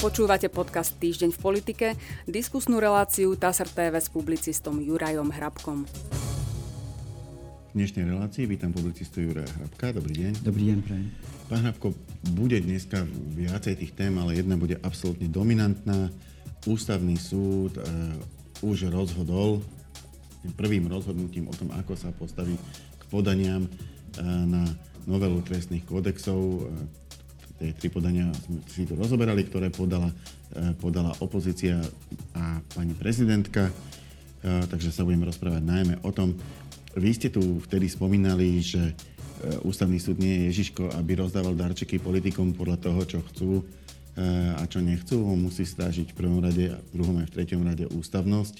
Počúvate podcast Týždeň v politike, diskusnú reláciu TASR TV s publicistom Jurajom Hrabkom. V dnešnej relácii vítam publicistu Juraja Hrabka. Dobrý deň. Dobrý deň, prajem. Pán Hrabko, bude dneska viacej tých tém, ale jedna bude absolútne dominantná. Ústavný súd už rozhodol prvým rozhodnutím o tom, ako sa postaví k podaniam na novelu trestných kódexov. Tie tri podania si tu rozoberali, ktoré podala opozícia a pani prezidentka. Takže sa budeme rozprávať najmä o tom. Vy ste tu vtedy spomínali, že Ústavný súd nie je Ježiško, aby rozdával darčeky politikom podľa toho, čo chcú a čo nechcú. On musí strážiť v prvom rade a v druhom aj v treťom rade ústavnosť.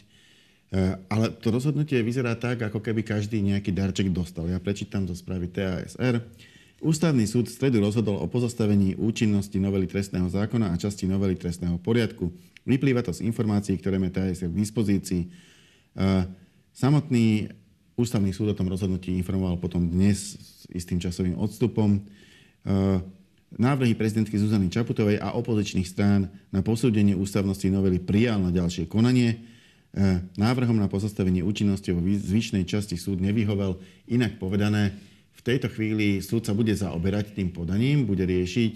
Ale to rozhodnutie vyzerá tak, ako keby každý nejaký darček dostal. Ja prečítam zo správy TASR. Ústavný súd v stredu rozhodol o pozastavení účinnosti novely trestného zákona a časti novely trestného poriadku. Vyplýva to z informácií, ktoré má TASR k dispozícii. Samotný Ústavný súd o tom rozhodnutí informoval potom dnes s istým časovým odstupom. Návrhy prezidentky Zuzany Čaputovej a opozičných strán na posúdenie ústavnosti novely prijal na ďalšie konanie. Návrhom na pozastavenie účinnosti vo zvyšnej časti súd nevyhovel. Inak povedané, v tejto chvíli súd sa bude zaoberať tým podaním, bude riešiť,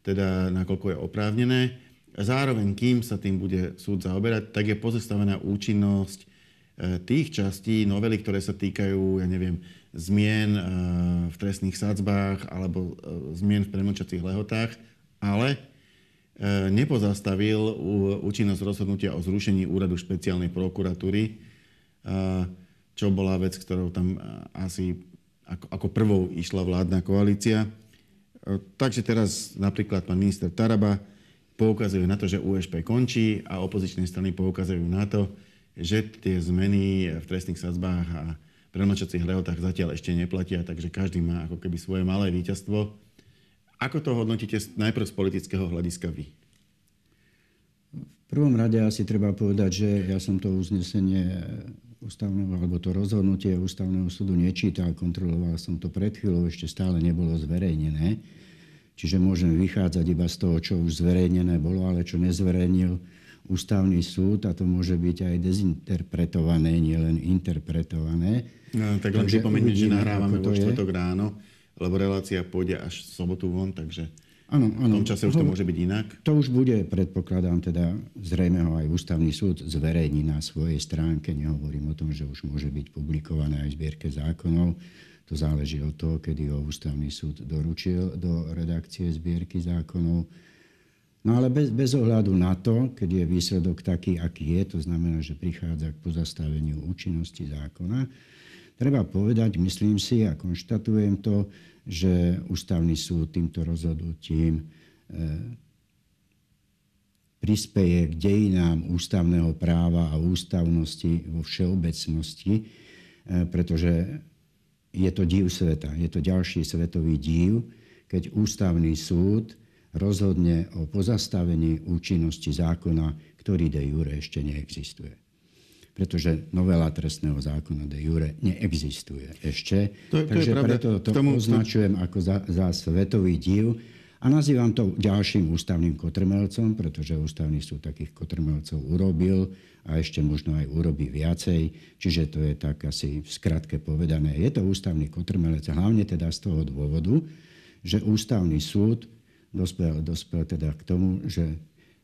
teda nakoľko je oprávnené. Zároveň, kým sa tým bude súd zaoberať, tak je pozastavená účinnosť tých častí novely, ktoré sa týkajú, zmien v trestných sadzbách alebo zmien v premlčacích lehotách, ale nepozastavil účinnosť rozhodnutia o zrušení Úradu špeciálnej prokuratúry, čo bola vec, ktorou tam asi ako prvou išla vládna koalícia. Takže teraz napríklad pán minister Taraba poukazuje na to, že USP končí a opozičné strany poukazujú na to, že tie zmeny v trestných sadzbách a premlčacích lehotách zatiaľ ešte neplatia, takže každý má ako keby svoje malé víťazstvo. Ako to hodnotíte najprv z politického hľadiska vy? V prvom rade asi treba povedať, že ja som to uznesenie ústavného, alebo to rozhodnutie Ústavného súdu nečítal, kontroloval som to pred chvíľou, ešte stále nebolo zverejnené. Čiže môžem vychádzať iba z toho, čo už zverejnené bolo, ale čo nezverejnil Ústavný súd, a to môže byť aj dezinterpretované, nielen interpretované. No, tak len pripomeniem, že nahrávame vo štvrtok ráno, lebo relácia pôjde až v sobotu von, takže v tom čase už to môže byť inak. To už bude, predpokladám, teda zrejme ho aj Ústavný súd zverejní na svojej stránke. Nehovorím o tom, že už môže byť publikované aj v zbierke zákonov. To záleží od toho, kedy ho Ústavný súd doručil do redakcie zbierky zákonov. No ale bez ohľadu na to, keď je výsledok taký, aký je, to znamená, že prichádza k pozastaveniu účinnosti zákona, treba povedať, myslím si a konštatujem to, že Ústavný súd týmto rozhodnutím prispeje k dejinám ústavného práva a ústavnosti vo všeobecnosti, pretože je to div sveta, je to ďalší svetový div, keď Ústavný súd rozhodne o pozastavení účinnosti zákona, ktorý de jure ešte neexistuje. Pretože novela trestného zákona de jure neexistuje ešte. Takže preto to označujem ako za svetový div a nazývam to ďalším ústavným kotrmelcom, pretože Ústavný súd takých kotrmelcov urobil a ešte možno aj urobí viacej. Čiže to je tak asi v skratke povedané. Je to ústavný kotrmelec hlavne teda z toho dôvodu, že Ústavný súd dospel teda k tomu, že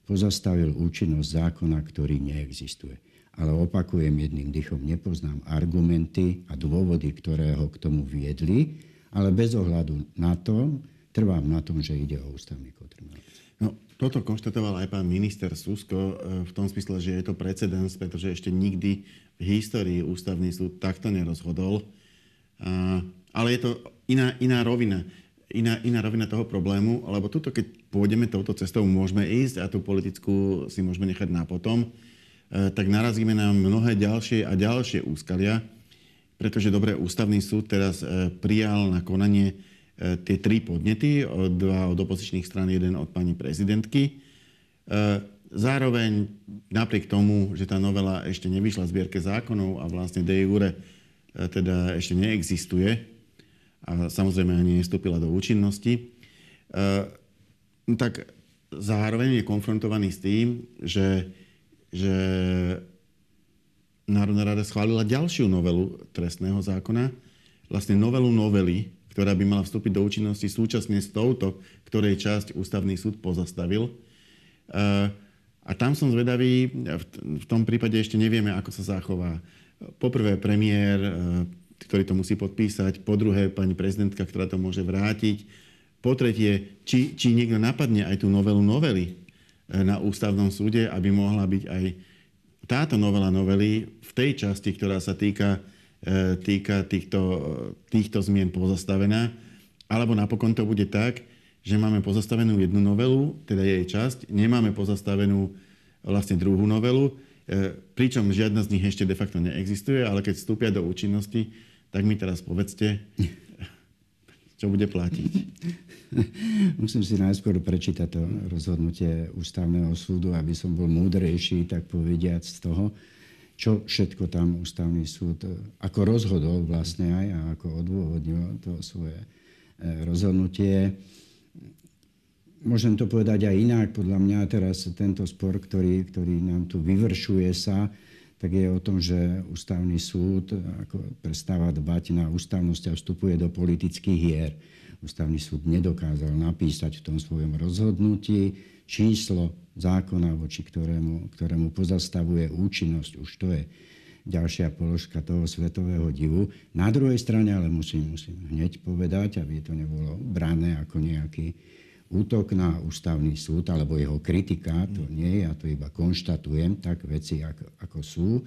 pozastavil účinnosť zákona, ktorý neexistuje. Ale opakujem jedným dychom, nepoznám argumenty a dôvody, ktoré ho k tomu viedli, ale bez ohľadu na to, trvám na tom, že ide o ústavný kotrmelec. No, toto konštatoval aj pán minister Susko v tom smysle, že je to precedens, pretože ešte nikdy v histórii Ústavný súd takto nerozhodol. Ale je to iná rovina. Iná rovina toho problému, lebo tuto, keď pôjdeme touto cestou, môžeme ísť a tú politickú si môžeme nechať na potom, tak narazíme na mnohé ďalšie a ďalšie úskalia, pretože dobre, Ústavný súd teraz prijal na konanie tie tri podnety, dva od opozičných strán, jeden od pani prezidentky. Zároveň napriek tomu, že tá novela ešte nevyšla v zbierke zákonov a vlastne de jure teda ešte neexistuje a samozrejme ani nevstúpila do účinnosti, tak zároveň je konfrontovaný s tým, že Národná rada schválila ďalšiu novelu trestného zákona, vlastne novelu novely, ktorá by mala vstúpiť do účinnosti súčasne s touto, ktorej časť Ústavný súd pozastavil. A tam som zvedavý, v tom prípade ešte nevieme, ako sa zachová. Poprvé premiér, ktorý to musí podpísať, po druhé pani prezidentka, ktorá to môže vrátiť, po tretie, či niekto napadne aj tú novelu novely na Ústavnom súde, aby mohla byť aj táto novela novely v tej časti, ktorá sa týka týchto zmien, pozastavená. Alebo napokon to bude tak, že máme pozastavenú jednu novelu, teda jej časť, nemáme pozastavenú vlastne druhú novelu, pričom žiadna z nich ešte de facto neexistuje, ale keď vstúpia do účinnosti, tak mi teraz povedzte, čo bude platiť. Musím si najskôr prečítať to rozhodnutie Ústavného súdu, aby som bol múdrejší, tak povediac, z toho, čo všetko tam Ústavný súd ako rozhodol vlastne aj a ako odôvodnil to svoje rozhodnutie. Môžem to povedať aj inak. Podľa mňa teraz tento spor, ktorý nám tu vyvršuje sa, tak je o tom, že Ústavný súd ako prestáva dbať na ústavnosť a vstupuje do politických hier. Ústavný súd nedokázal napísať v tom svojom rozhodnutí číslo zákona, voči ktorému pozastavuje účinnosť. Už to je ďalšia položka toho svetového divu. Na druhej strane, ale musím hneď povedať, aby to nebolo brané ako nejaký útok na Ústavný súd, alebo jeho kritika, to nie, ja to iba konštatujem, tak veci ako sú,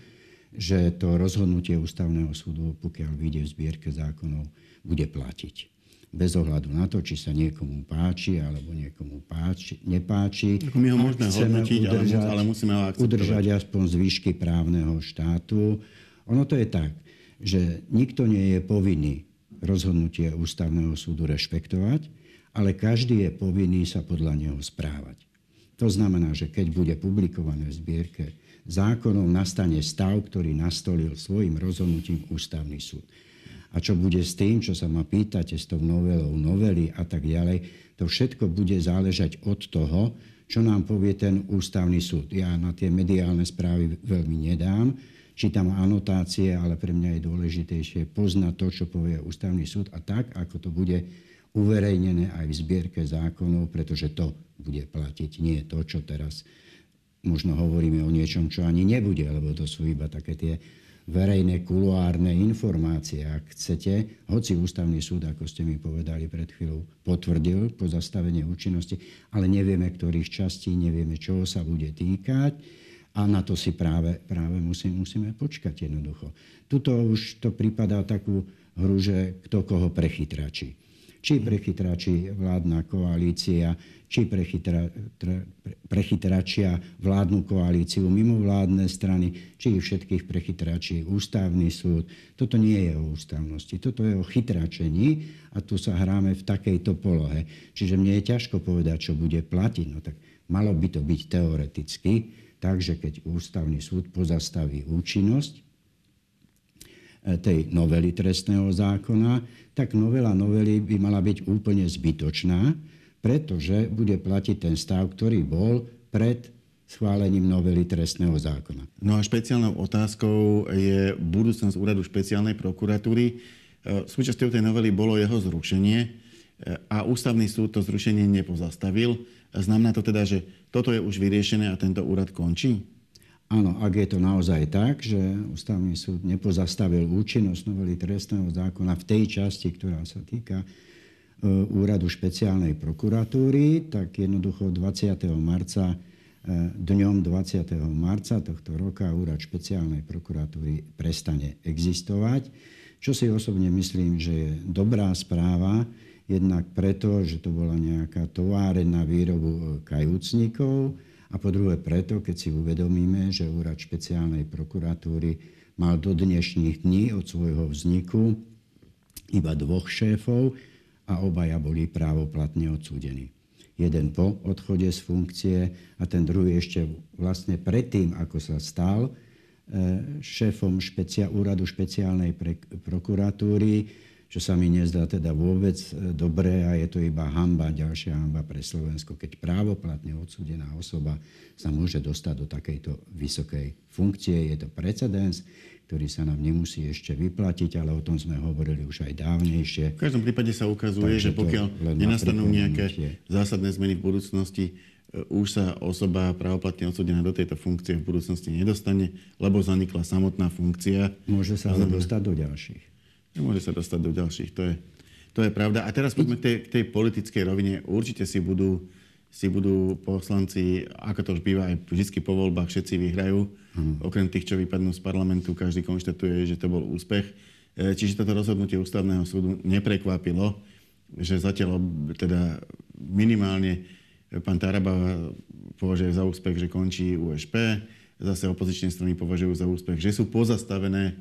že to rozhodnutie Ústavného súdu, pokiaľ vyjde v zbierke zákonov, bude platiť. Bez ohľadu na to, či sa niekomu páči, alebo nepáči. My ho môžeme hodnotiť, ale musíme ho akceptovať. Udržať aspoň zvýšky právneho štátu. Ono to je tak, že nikto nie je povinný rozhodnutie Ústavného súdu rešpektovať, ale každý je povinný sa podľa neho správať. To znamená, že keď bude publikované v zbierke zákonov, nastane stav, ktorý nastolil svojim rozhodnutím Ústavný súd. A čo bude s tým, čo sa ma pýtate, s tou novelou novely a tak ďalej, to všetko bude záležať od toho, čo nám povie ten Ústavný súd. Ja na tie mediálne správy veľmi nedám, čítam anotácie, ale pre mňa je dôležitejšie poznať to, čo povie Ústavný súd a tak, ako to bude uverejnené aj v zbierke zákonov, pretože to bude platiť. Nie to, čo teraz možno hovoríme o niečom, čo ani nebude, lebo to sú iba také tie verejné kuluárne informácie, ak chcete. Hoci Ústavný súd, ako ste mi povedali pred chvíľou, potvrdil pozastavenie účinnosti, ale nevieme, ktorých častí, nevieme, čoho sa bude týkať. A na to si práve musíme počkať jednoducho. Tuto už to pripadá takú hru, že kto koho prechytračí. Či prechytračí vládna koalícia, či prechytračia vládnu koalíciu mimovládne strany, či ich všetkých prechytračí Ústavný súd. Toto nie je o ústavnosti, toto je o chytračení a tu sa hráme v takejto polohe. Čiže mne je ťažko povedať, čo bude platiť. No tak malo by to byť teoreticky, takže keď Ústavný súd pozastaví účinnosť tej novely trestného zákona, tak novela novely by mala byť úplne zbytočná, pretože bude platiť ten stav, ktorý bol pred schválením novely trestného zákona. No a špeciálnou otázkou je budúcnosť Úradu špeciálnej prokuratúry. Súčasťou tej novely bolo jeho zrušenie a Ústavný súd to zrušenie nepozastavil. Znamená to teda, že toto je už vyriešené a tento úrad končí? Áno, ak je to naozaj tak, že Ústavný súd nepozastavil účinnosť novely trestného zákona v tej časti, ktorá sa týka Úradu špeciálnej prokuratúry, tak jednoducho 20. marca, dňom 20. marca tohto roka Úrad špeciálnej prokuratúry prestane existovať. Čo si osobne myslím, že je dobrá správa, jednak preto, že to bola nejaká továreň na výrobu kajúcnikov, a po druhé preto, keď si uvedomíme, že Úrad špeciálnej prokuratúry mal do dnešných dní od svojho vzniku iba dvoch šéfov a obaja boli právoplatne odsúdení. Jeden po odchode z funkcie a ten druhý ešte vlastne predtým, ako sa stal šéfom Úradu špeciálnej prokuratúry, čo sa mi nezdá teda vôbec dobré a je to iba hanba, ďalšia hanba pre Slovensko, keď právoplatne odsúdená osoba sa môže dostať do takejto vysokej funkcie. Je to precedens, ktorý sa nám nemusí ešte vyplatiť, ale o tom sme hovorili už aj dávnejšie. V každom prípade sa ukazuje, takže že pokiaľ nenastanú nejaké zásadné zmeny v budúcnosti, už sa osoba právoplatne odsúdená do tejto funkcie v budúcnosti nedostane, lebo zanikla samotná funkcia. Môže sa ale dostať do ďalších. Nemôže sa dostať do ďalších, to je pravda. A teraz poďme k tej politickej rovine. Určite si budú poslanci, ako to už býva aj vždy po voľbách, všetci vyhrajú. Okrem tých, čo vypadnú z parlamentu, každý konštatuje, že to bol úspech. Čiže toto rozhodnutie Ústavného súdu neprekvapilo, že zatiaľ teda minimálne pán Taraba považuje za úspech, že končí USP. Zase opozičné strany považujú za úspech, že sú pozastavené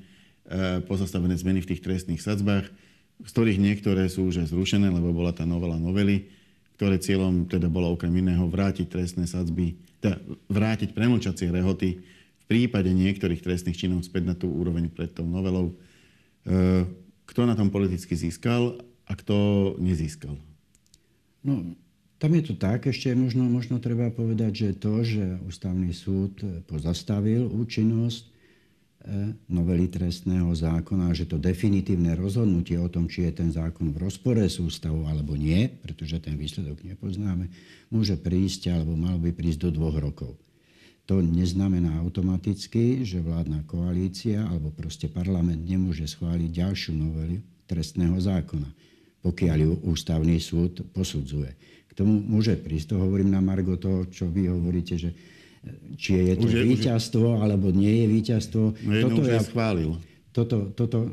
zmeny v tých trestných sadzbách, z ktorých niektoré sú už zrušené, lebo bola tá novela novely, ktoré cieľom teda bolo okrem iného vrátiť trestné sadzby, teda vrátiť premlčacie rehoty v prípade niektorých trestných činov späť na tú úroveň pred tou novelou. Kto na tom politicky získal a kto nezískal? No, tam je to tak, ešte možno treba povedať, že to, že Ústavný súd pozastavil účinnosť novely trestného zákona, že to definitívne rozhodnutie o tom, či je ten zákon v rozpore s ústavou alebo nie, pretože ten výsledok nepoznáme, môže prísť alebo malo by prísť do 2 rokov. To neznamená automaticky, že vládna koalícia alebo proste parlament nemôže schváliť ďalšiu novelu trestného zákona, pokiaľ ju Ústavný súd posudzuje. K tomu môže prísť, to hovorím na margo toho, čo vy hovoríte, že či je to víťazstvo, alebo nie je víťazstvo. No jedno toto už aj schválil.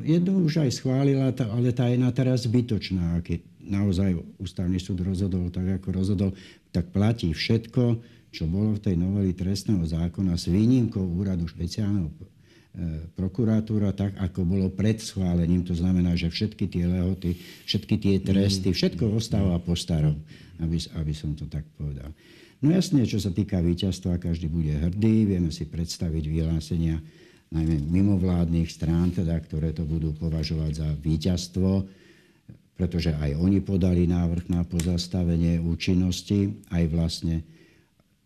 Jedno už aj schválila, ale tá je na teraz zbytočná. Keď naozaj Ústavný súd rozhodol tak, ako rozhodol, tak platí všetko, čo bolo v tej noveli trestného zákona s výnimkou Úradu špeciálneho prokuratúra, tak ako bolo pred schválením. To znamená, že všetky tie lehoty, všetky tie tresty, všetko ostáva po starom, aby som to tak povedal. No jasne, čo sa týka víťazstva, každý bude hrdý. Vieme si predstaviť vyhlásenia najmä mimovládnych strán, teda, ktoré to budú považovať za víťazstvo, pretože aj oni podali návrh na pozastavenie účinnosti, aj vlastne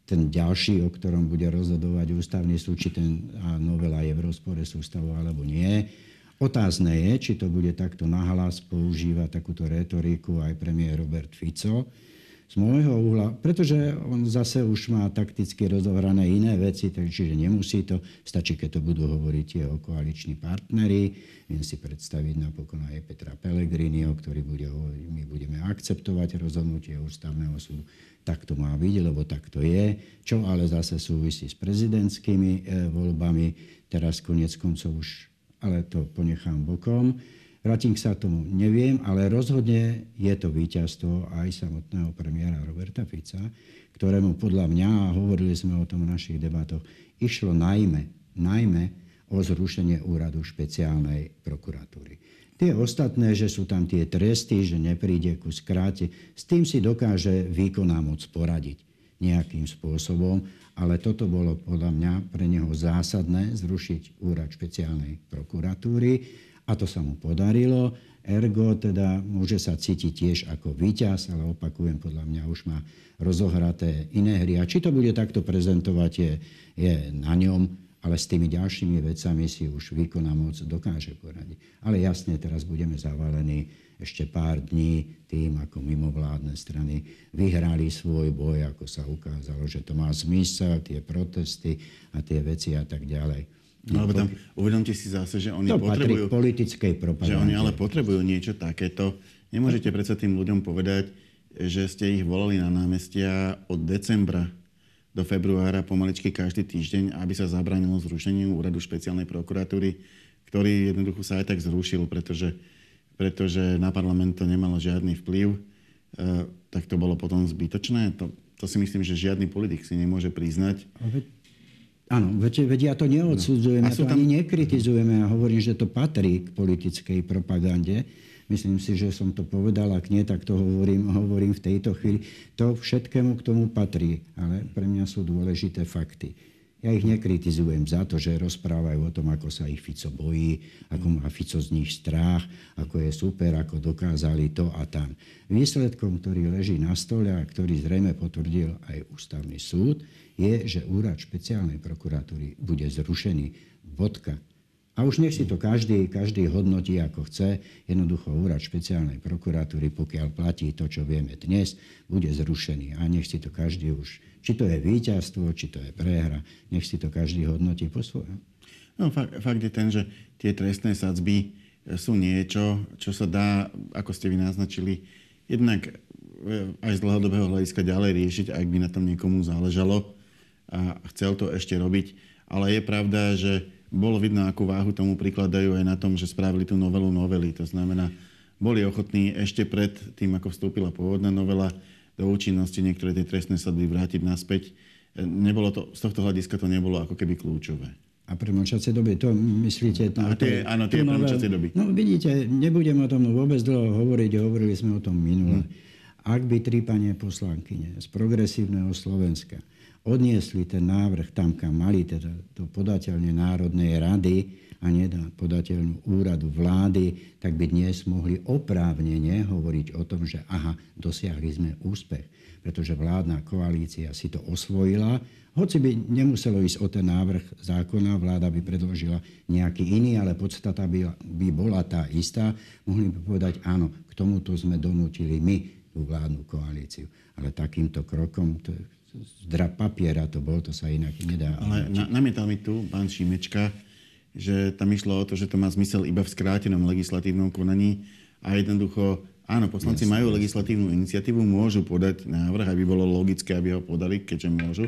ten ďalší, o ktorom bude rozhodovať Ústavný súd, či tá novela je v rozpore s ústavou alebo nie. Otázne je, či to bude takto nahlas používať takúto retoriku aj premiér Robert Fico. Z môjho uhla, pretože on zase už má takticky rozohrané iné veci, takže nemusí to. Stačí, keď to budú hovoriť jeho koaliční partneri. Viem si predstaviť napokon aj Petra Pellegriniho, ktorý bude hovoriť, my budeme akceptovať rozhodnutie Ústavného súdu. Tak to má byť, lebo tak to je. Čo ale zase súvisí s prezidentskými voľbami. Teraz koniec koncov už, ale to ponechám bokom. Vrátim sa k tomu, neviem, ale rozhodne je to víťazstvo aj samotného premiéra Roberta Fica, ktorému podľa mňa, a hovorili sme o tom v našich debatoch, išlo najmä o zrušenie Úradu špeciálnej prokuratúry. Tie ostatné, že sú tam tie tresty, že nepríde ku skráte, s tým si dokáže výkonná moc poradiť nejakým spôsobom, ale toto bolo podľa mňa pre neho zásadné, zrušiť Úrad špeciálnej prokuratúry. A to sa mu podarilo, ergo teda môže sa cítiť tiež ako víťaz, ale opakujem, podľa mňa už má rozohraté iné hry. A či to bude takto prezentovať, je na ňom, ale s tými ďalšími vecami si už výkonná moc dokáže poradiť. Ale jasne, teraz budeme zavalení ešte pár dní tým, ako mimovládne strany vyhrali svoj boj, ako sa ukázalo, že to má zmysel, tie protesty a tie veci a tak ďalej. No, lebo tam uvedomte si zase, že oni potrebujú politickej propagande. Že oni ale potrebujú niečo takéto. Nemôžete predsa tým ľuďom povedať, že ste ich volali na námestia od decembra do februára pomaličky každý týždeň, aby sa zabránilo zrušeniu Úradu špeciálnej prokuratúry, ktorý jednoducho sa aj tak zrušil, pretože na parlament to nemalo žiadny vplyv. Tak to bolo potom zbytočné. To si myslím, že žiadny politik si nemôže priznať. Áno, veď ja to neodsudzujem, ja to ani nekritizujeme. Ja hovorím, že to patrí k politickej propagande. Myslím si, že som to povedal, ak nie, tak to hovorím v tejto chvíli. To všetkému k tomu patrí, ale pre mňa sú dôležité fakty. Ja ich nekritizujem za to, že rozprávajú o tom, ako sa ich Fico bojí, ako má Fico z nich strach, ako je super, ako dokázali to a tam. Výsledkom, ktorý leží na stole a ktorý zrejme potvrdil aj Ústavný súd, je, že Úrad špeciálnej prokuratúry bude zrušený. Bodka. A už nech si to každý hodnotí, ako chce. Jednoducho Úrad špeciálnej prokuratúry, pokiaľ platí to, čo vieme dnes, bude zrušený. A nech si to každý už, či to je víťazstvo, či to je prehra, nech si to každý hodnotí po svojom. No, fakt je ten, že tie trestné sadzby sú niečo, čo sa dá, ako ste vy naznačili, jednak aj z dlhodobého hľadiska ďalej riešiť, ak by na tom niekomu záležalo a chcel to ešte robiť. Ale je pravda, že bolo vidno, akú váhu tomu prikladajú aj na tom, že spravili tú novelu novely. To znamená, boli ochotní ešte pred tým, ako vstúpila pôvodná novela, do účinnosti niektoré tie trestné sadzby vrátiť naspäť. Nebolo to, z tohto hľadiska to nebolo ako keby kľúčové. A premlčacie doby, to myslíte? Áno, tie premlčacie doby. No vidíte, nebudem o tom vôbec dlho hovoriť, hovorili sme o tom minule. Ak by tri pani poslankyne z progresívneho Slovenska odniesli ten návrh tam, kam mali, teda do podateľne Národnej rady a nie na podateľnú úradu vlády, tak by dnes mohli oprávnene hovoriť o tom, že aha, dosiahli sme úspech, pretože vládna koalícia si to osvojila. Hoci by nemuselo ísť o ten návrh zákona, vláda by predložila nejaký iný, ale podstata by bola tá istá. Mohli by povedať, áno, k tomuto sme donútili my, tú vládnu koalíciu. Ale takýmto krokom... Zdrab papiera to bol, to sa inak nedá. Ale namietal mi tu pán Šimečka, že tam išlo o to, že to má zmysel iba v skrátenom legislatívnom konaní a jednoducho, áno, poslanci majú legislatívnu iniciatívu, môžu podať návrh, aby bolo logické, aby ho podali, keďže môžu,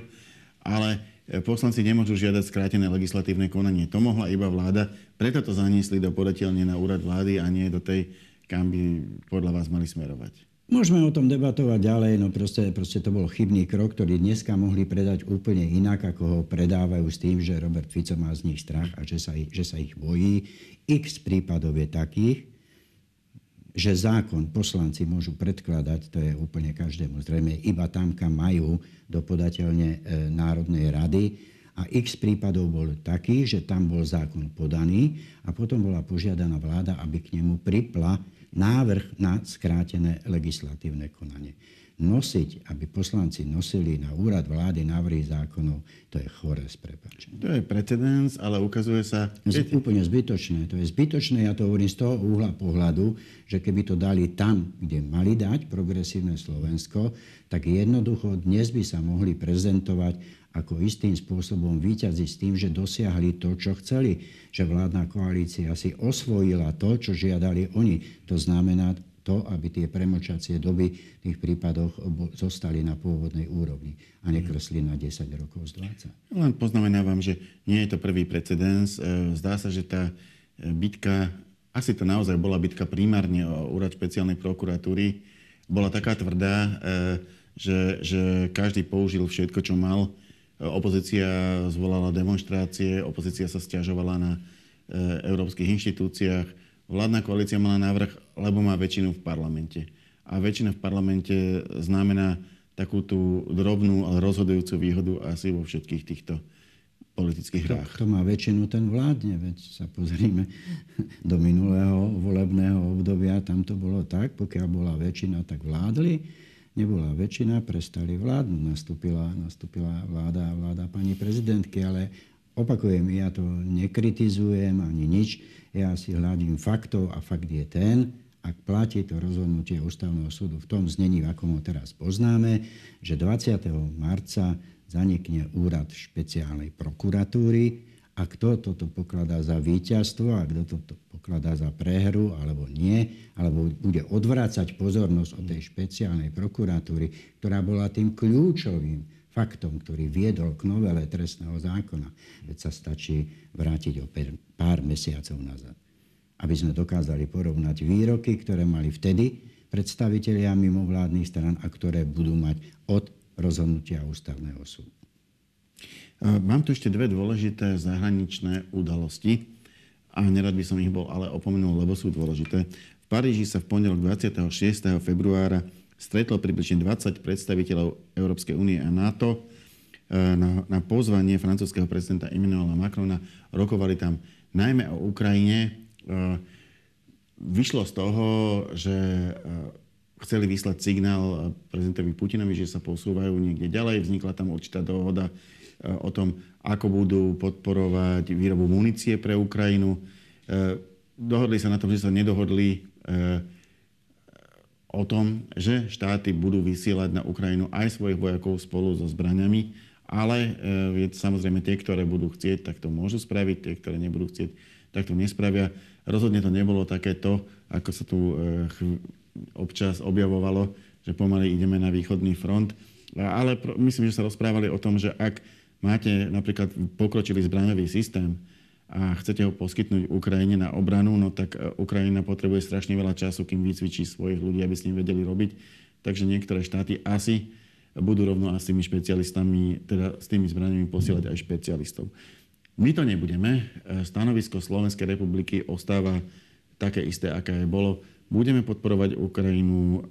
ale poslanci nemôžu žiadať skrátené legislatívne konanie. To mohla iba vláda, preto to zaniesli do podateľne na úrad vlády a nie do tej, kam by podľa vás mali smerovať. Môžeme o tom debatovať ďalej, no proste to bol chybný krok, ktorý dneska mohli predať úplne inak, ako ho predávajú s tým, že Robert Fico má z nich strach a že sa ich bojí. X prípadov je takých, že zákon poslanci môžu predkladať, to je úplne každému zrejme, iba tam, kam majú, do podateľne Národnej rady. A x prípadov bol taký, že tam bol zákon podaný a potom bola požiadaná vláda, aby k nemu pripla návrh na skrátené legislatívne konanie. Nosiť, aby poslanci nosili na úrad vlády návrhy zákonov, to je chore s prepáčením. To je precedens, ale ukazuje sa... Úplne zbytočné. To je zbytočné, ja to hovorím z toho uhla pohľadu, že keby to dali tam, kde mali dať, progresívne Slovensko, tak jednoducho dnes by sa mohli prezentovať ako istým spôsobom výťaziť s tým, že dosiahli to, čo chceli. Že vládna koalícia si osvojila to, čo žiadali oni. To znamená to, aby tie premlčacie doby v tých prípadoch zostali na pôvodnej úrovni a nekresli na 10 rokov z 20. Len poznamenávam, že nie je to prvý precedens. Zdá sa, že tá bitka, asi to naozaj bola bitka primárne o úrad špeciálnej prokuratúry, bola taká tvrdá, že každý použil všetko, čo mal. Opozícia zvolala demonštrácie, opozícia sa sťažovala na európskych inštitúciách. Vládna koalícia mala návrh, lebo má väčšinu v parlamente. A väčšina v parlamente znamená takú tú drobnú, ale rozhodujúcu výhodu asi vo všetkých týchto politických hrách. Kto má väčšinu, ten vládne. Veď sa pozrime do minulého volebného obdobia, tam to bolo tak, pokiaľ bola väčšina, tak vládli. Nebola väčšina, prestali vládnuť. Nastúpila vláda pani prezidentky, ale opakujem, ja to nekritizujem ani nič. Ja si hľadím faktov a fakt je ten, ak platí to rozhodnutie Ústavného súdu v tom znení, v akom ho teraz poznáme, že 20. marca zanikne úrad špeciálnej prokuratúry. A kto toto pokladá za víťazstvo a kto toto pokladá za prehru alebo nie, alebo bude odvrácať pozornosť od tej špeciálnej prokuratúry, ktorá bola tým kľúčovým faktom, ktorý viedol k novele trestného zákona. Veď sa stačí vrátiť o pár mesiacov nazad, aby sme dokázali porovnať výroky, ktoré mali vtedy predstavitelia mimovládnych strán a ktoré budú mať od rozhodnutia Ústavného súdu. Mám tu ešte dve dôležité zahraničné udalosti a nerad by som ich bol, ale opomenul, lebo sú dôležité. V Paríži sa v pondelok 26. februára stretlo približne 20 predstaviteľov Európskej únie a NATO. na pozvanie francúzskeho prezidenta Emmanuela Macrona, rokovali tam najmä o Ukrajine. Vyšlo z toho, že chceli vyslať signál prezidentovi Putinovi, že sa posúvajú niekde ďalej. Vznikla tam určitá dohoda o tom, ako budú podporovať výrobu munície pre Ukrajinu. Dohodli sa na tom, že sa nedohodli o tom, že štáty budú vysielať na Ukrajinu aj svojich vojakov spolu so zbraňami, ale samozrejme tie, ktoré budú chcieť, tak to môžu spraviť, tie, ktoré nebudú chcieť, tak to nespravia. Rozhodne to nebolo takéto, ako sa tu občas objavovalo, že pomaly ideme na východný front. Ale myslím, že sa rozprávali o tom, že ak máte napríklad pokročilý zbraňový systém a chcete ho poskytnúť Ukrajine na obranu, no tak Ukrajina potrebuje strašne veľa času, kým vycvičí svojich ľudí, aby s ním vedeli robiť. Takže niektoré štáty asi budú rovno s tými špecialistami, teda s tými zbraňami posielať aj špecialistov. My to nebudeme. Stanovisko Slovenskej republiky ostáva také isté, aké aj bolo. Budeme podporovať Ukrajinu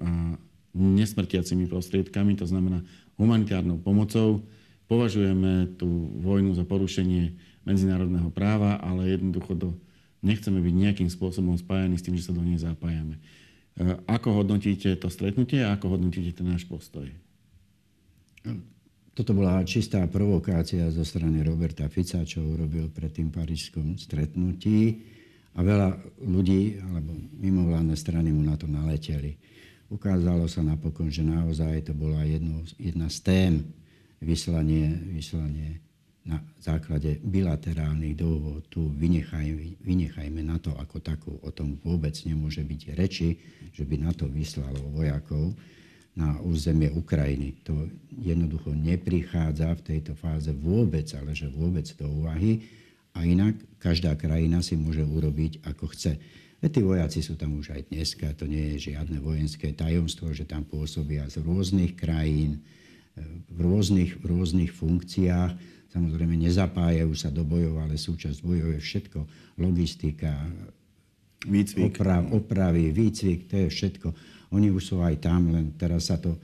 nesmrtiacimi prostriedkami, to znamená humanitárnou pomocou. Považujeme tú vojnu za porušenie medzinárodného práva, ale jednoducho nechceme byť nejakým spôsobom spájani s tým, že sa do nej zapájame. Ako hodnotíte to stretnutie a ako hodnotíte ten náš postoj? Toto bola čistá provokácia zo strany Roberta Fica, čo urobil pred tým parížskom stretnutí. A veľa ľudí, alebo mimovládne strany mu na to naleteli. Ukázalo sa napokon, že naozaj to bola jedna z tém vyslanie na základe bilaterálnych dôvod. Tu vynechajme NATO ako takú. O tom vôbec nemôže byť reči, že by NATO vyslalo vojakov na územie Ukrajiny. To jednoducho neprichádza v tejto fáze vôbec, ale že vôbec do úvahy. A inak každá krajina si môže urobiť, ako chce. Tí vojaci sú tam už aj dneska. To nie je žiadne vojenské tajomstvo, že tam pôsobia z rôznych krajín, v rôznych funkciách. Samozrejme, nezapájajú sa do bojov, ale súčasť bojov je všetko. Logistika, výcvik. Opravy, výcvik, to je všetko. Oni už sú aj tam, len teraz sa to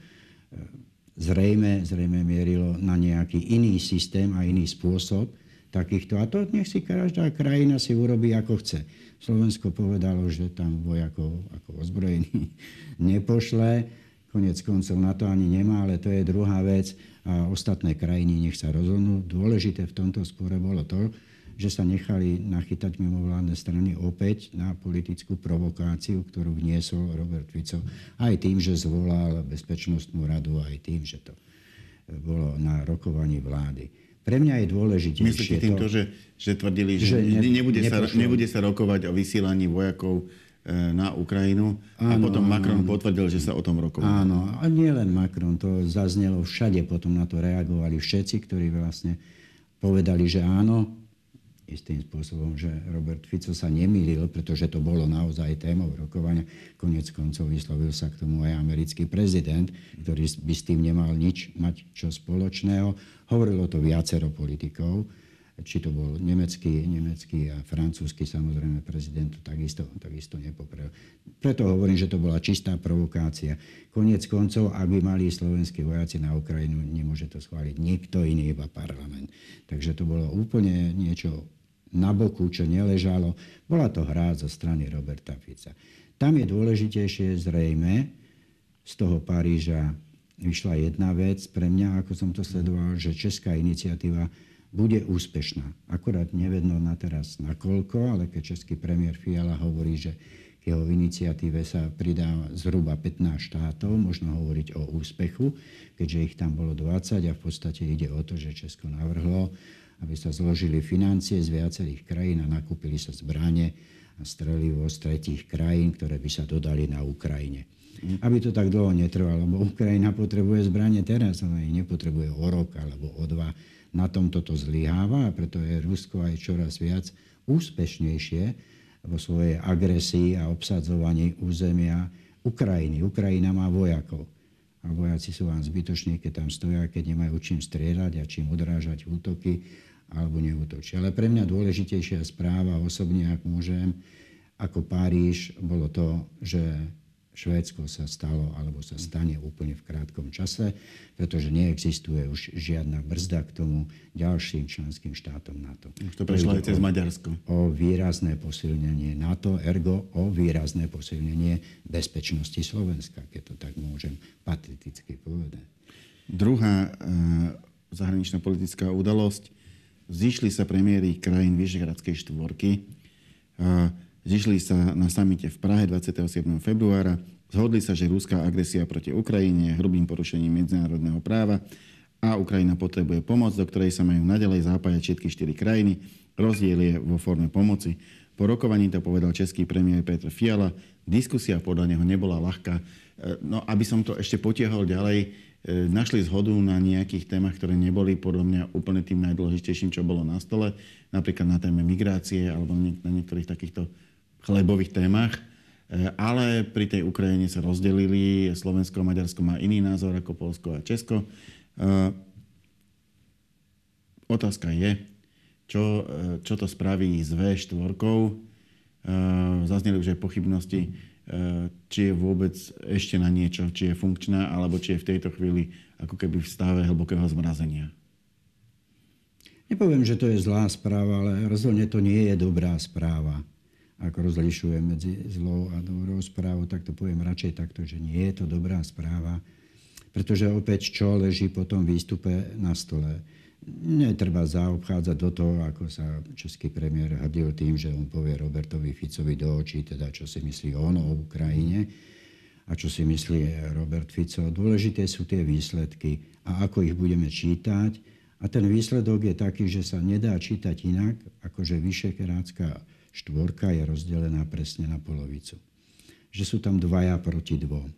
zrejme mierilo na nejaký iný systém a iný spôsob takýchto. A to nech si každá krajina si urobí, ako chce. Slovensko povedalo, že tam vojakov ako ozbrojený nepošle. Koniec koncov na to ani nemá, ale to je druhá vec. A ostatné krajiny nech sa rozhodnú. Dôležité v tomto spore bolo to, že sa nechali nachytať mimovládne strany opäť na politickú provokáciu, ktorú vniesol Robert Fico. Aj tým, že zvolal Bezpečnostnú radu, aj tým, že to bolo na rokovaní vlády. Pre mňa je dôležitejšie to... Myslíte týmto, že tvrdili, že nebude sa rokovať o vysielaní vojakov na Ukrajinu, áno, a potom Macron potvrdil, že sa o tom rokovalo. Áno, a nie len Macron, to zaznelo všade, potom na to reagovali všetci, ktorí vlastne povedali, že áno, istým spôsobom, že Robert Fico sa nemýlil, pretože to bolo naozaj témou rokovania. Koniec koncov vyslovil sa k tomu aj americký prezident, ktorý by s tým nemal nič mať čo spoločného. Hovorilo to viacero politikov, či to bol nemecký a francúzsky, samozrejme prezident takisto nepoprel. Preto hovorím, že to bola čistá provokácia. Koniec koncov, aby mali slovenskí vojaci na Ukrajinu, nemôže to schváliť nikto iný, iba parlament. Takže to bolo úplne niečo na boku, čo neležalo. Bola to hra zo strany Roberta Fica. Tam je dôležitejšie zrejme, z toho Paríža vyšla jedna vec pre mňa, ako som to sledoval, že česká iniciatíva bude úspešná. Akurát nevedno na teraz nakoľko, ale keď český premiér Fiala hovorí, že k jeho iniciatíve sa pridá zhruba 15 štátov, možno hovoriť o úspechu, keďže ich tam bolo 20 a v podstate ide o to, že Česko navrhlo, aby sa zložili financie z viacerých krajín a nakúpili sa zbrane a strelivo z tretích krajín, ktoré by sa dodali na Ukrajine. Aby to tak dlho netrvalo, lebo Ukrajina potrebuje zbrane teraz, ale ich nepotrebuje o rok alebo o dva. Na tom toto zlyháva a preto je Rusko aj čoraz viac úspešnejšie vo svojej agresii a obsadzovaní územia Ukrajiny. Ukrajina má vojakov. A vojaci sú vám zbytoční, keď tam stoja, keď nemajú čím strieľať a čím odrážať útoky alebo neútočia. Ale pre mňa dôležitejšia správa osobne, ak môžem, ako Páríž, bolo to, že Švédsko sa stalo alebo sa stane úplne v krátkom čase, pretože neexistuje už žiadna brzda k tomu ďalším členským štátom NATO. Už to prešlo aj cez Maďarsko. O výrazné posilnenie NATO, ergo o výrazné posilnenie bezpečnosti Slovenska, keď to tak môžem pateticky povedať. Druhá zahraničná politická udalosť. Zišli sa premiéri krajín Vyšehradskej štvorky. Zišli sa na samite v Prahe 27. februára. Zhodli sa, že ruská agresia proti Ukrajine je hrubým porušením medzinárodného práva a Ukrajina potrebuje pomoc, do ktorej sa majú naďalej zapájať všetky štyri krajiny. Rozdiel je vo forme pomoci. Po rokovaní to povedal český premiér Petr Fiala. Diskusia podľa neho nebola ľahká. No, aby som to ešte potiahol ďalej, našli zhodu na nejakých témach, ktoré neboli podľa mňa úplne tým najdôležitejším, čo bolo na stole. Napríklad na téme migrácie alebo na niektorých takýchto chlebových témach, ale pri tej Ukrajine sa rozdelili. Slovensko a Maďarsko má iný názor ako Poľsko a Česko. Otázka je, čo to spraví s V4. Zazneli už aj pochybnosti, či je vôbec ešte na niečo, či je funkčná, alebo či je v tejto chvíli ako keby v stave hlbokého zmrazenia. Nepoviem, že to je zlá správa, ale rozhodne to nie je dobrá správa. Ak rozlišujem medzi zlou a dobrou správou, tak to poviem radšej takto, že nie je to dobrá správa. Pretože opäť čo leží po tom výstupe na stole. Netreba zaobchádzať do toho, ako sa český premiér hadil tým, že on povie Robertovi Ficovi do očí, teda čo si myslí on o Ukrajine a čo si myslí Robert Fico. Dôležité sú tie výsledky a ako ich budeme čítať. A ten výsledok je taký, že sa nedá čítať inak, ako že Vyšehradská štvorka je rozdelená presne na polovicu. Že sú tam dvaja proti dvom.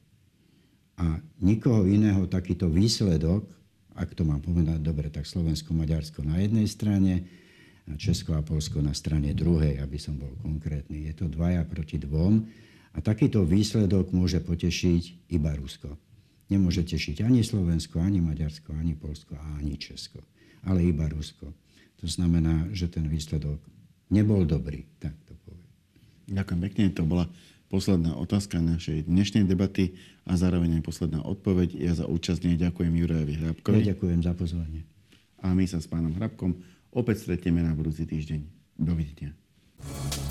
A nikoho iného takýto výsledok, ak to mám povedať dobre, tak Slovensko, Maďarsko na jednej strane, a Česko a Poľsko na strane druhej, aby som bol konkrétny. Je to dvaja proti dvom. A takýto výsledok môže potešiť iba Rusko. Nemôže tešiť ani Slovensko, ani Maďarsko, ani Poľsko, ani Česko. Ale iba Rusko. To znamená, že ten výsledok nebol dobrý, tak to poviem. Ďakujem pekne. To bola posledná otázka našej dnešnej debaty a zároveň aj posledná odpoveď. Ja za účasť ďakujem Jurajovi Hrabkovi. Ja ďakujem za pozvanie. A my sa s pánom Hrabkom opäť stretieme na budúci týždeň. Dovidenia.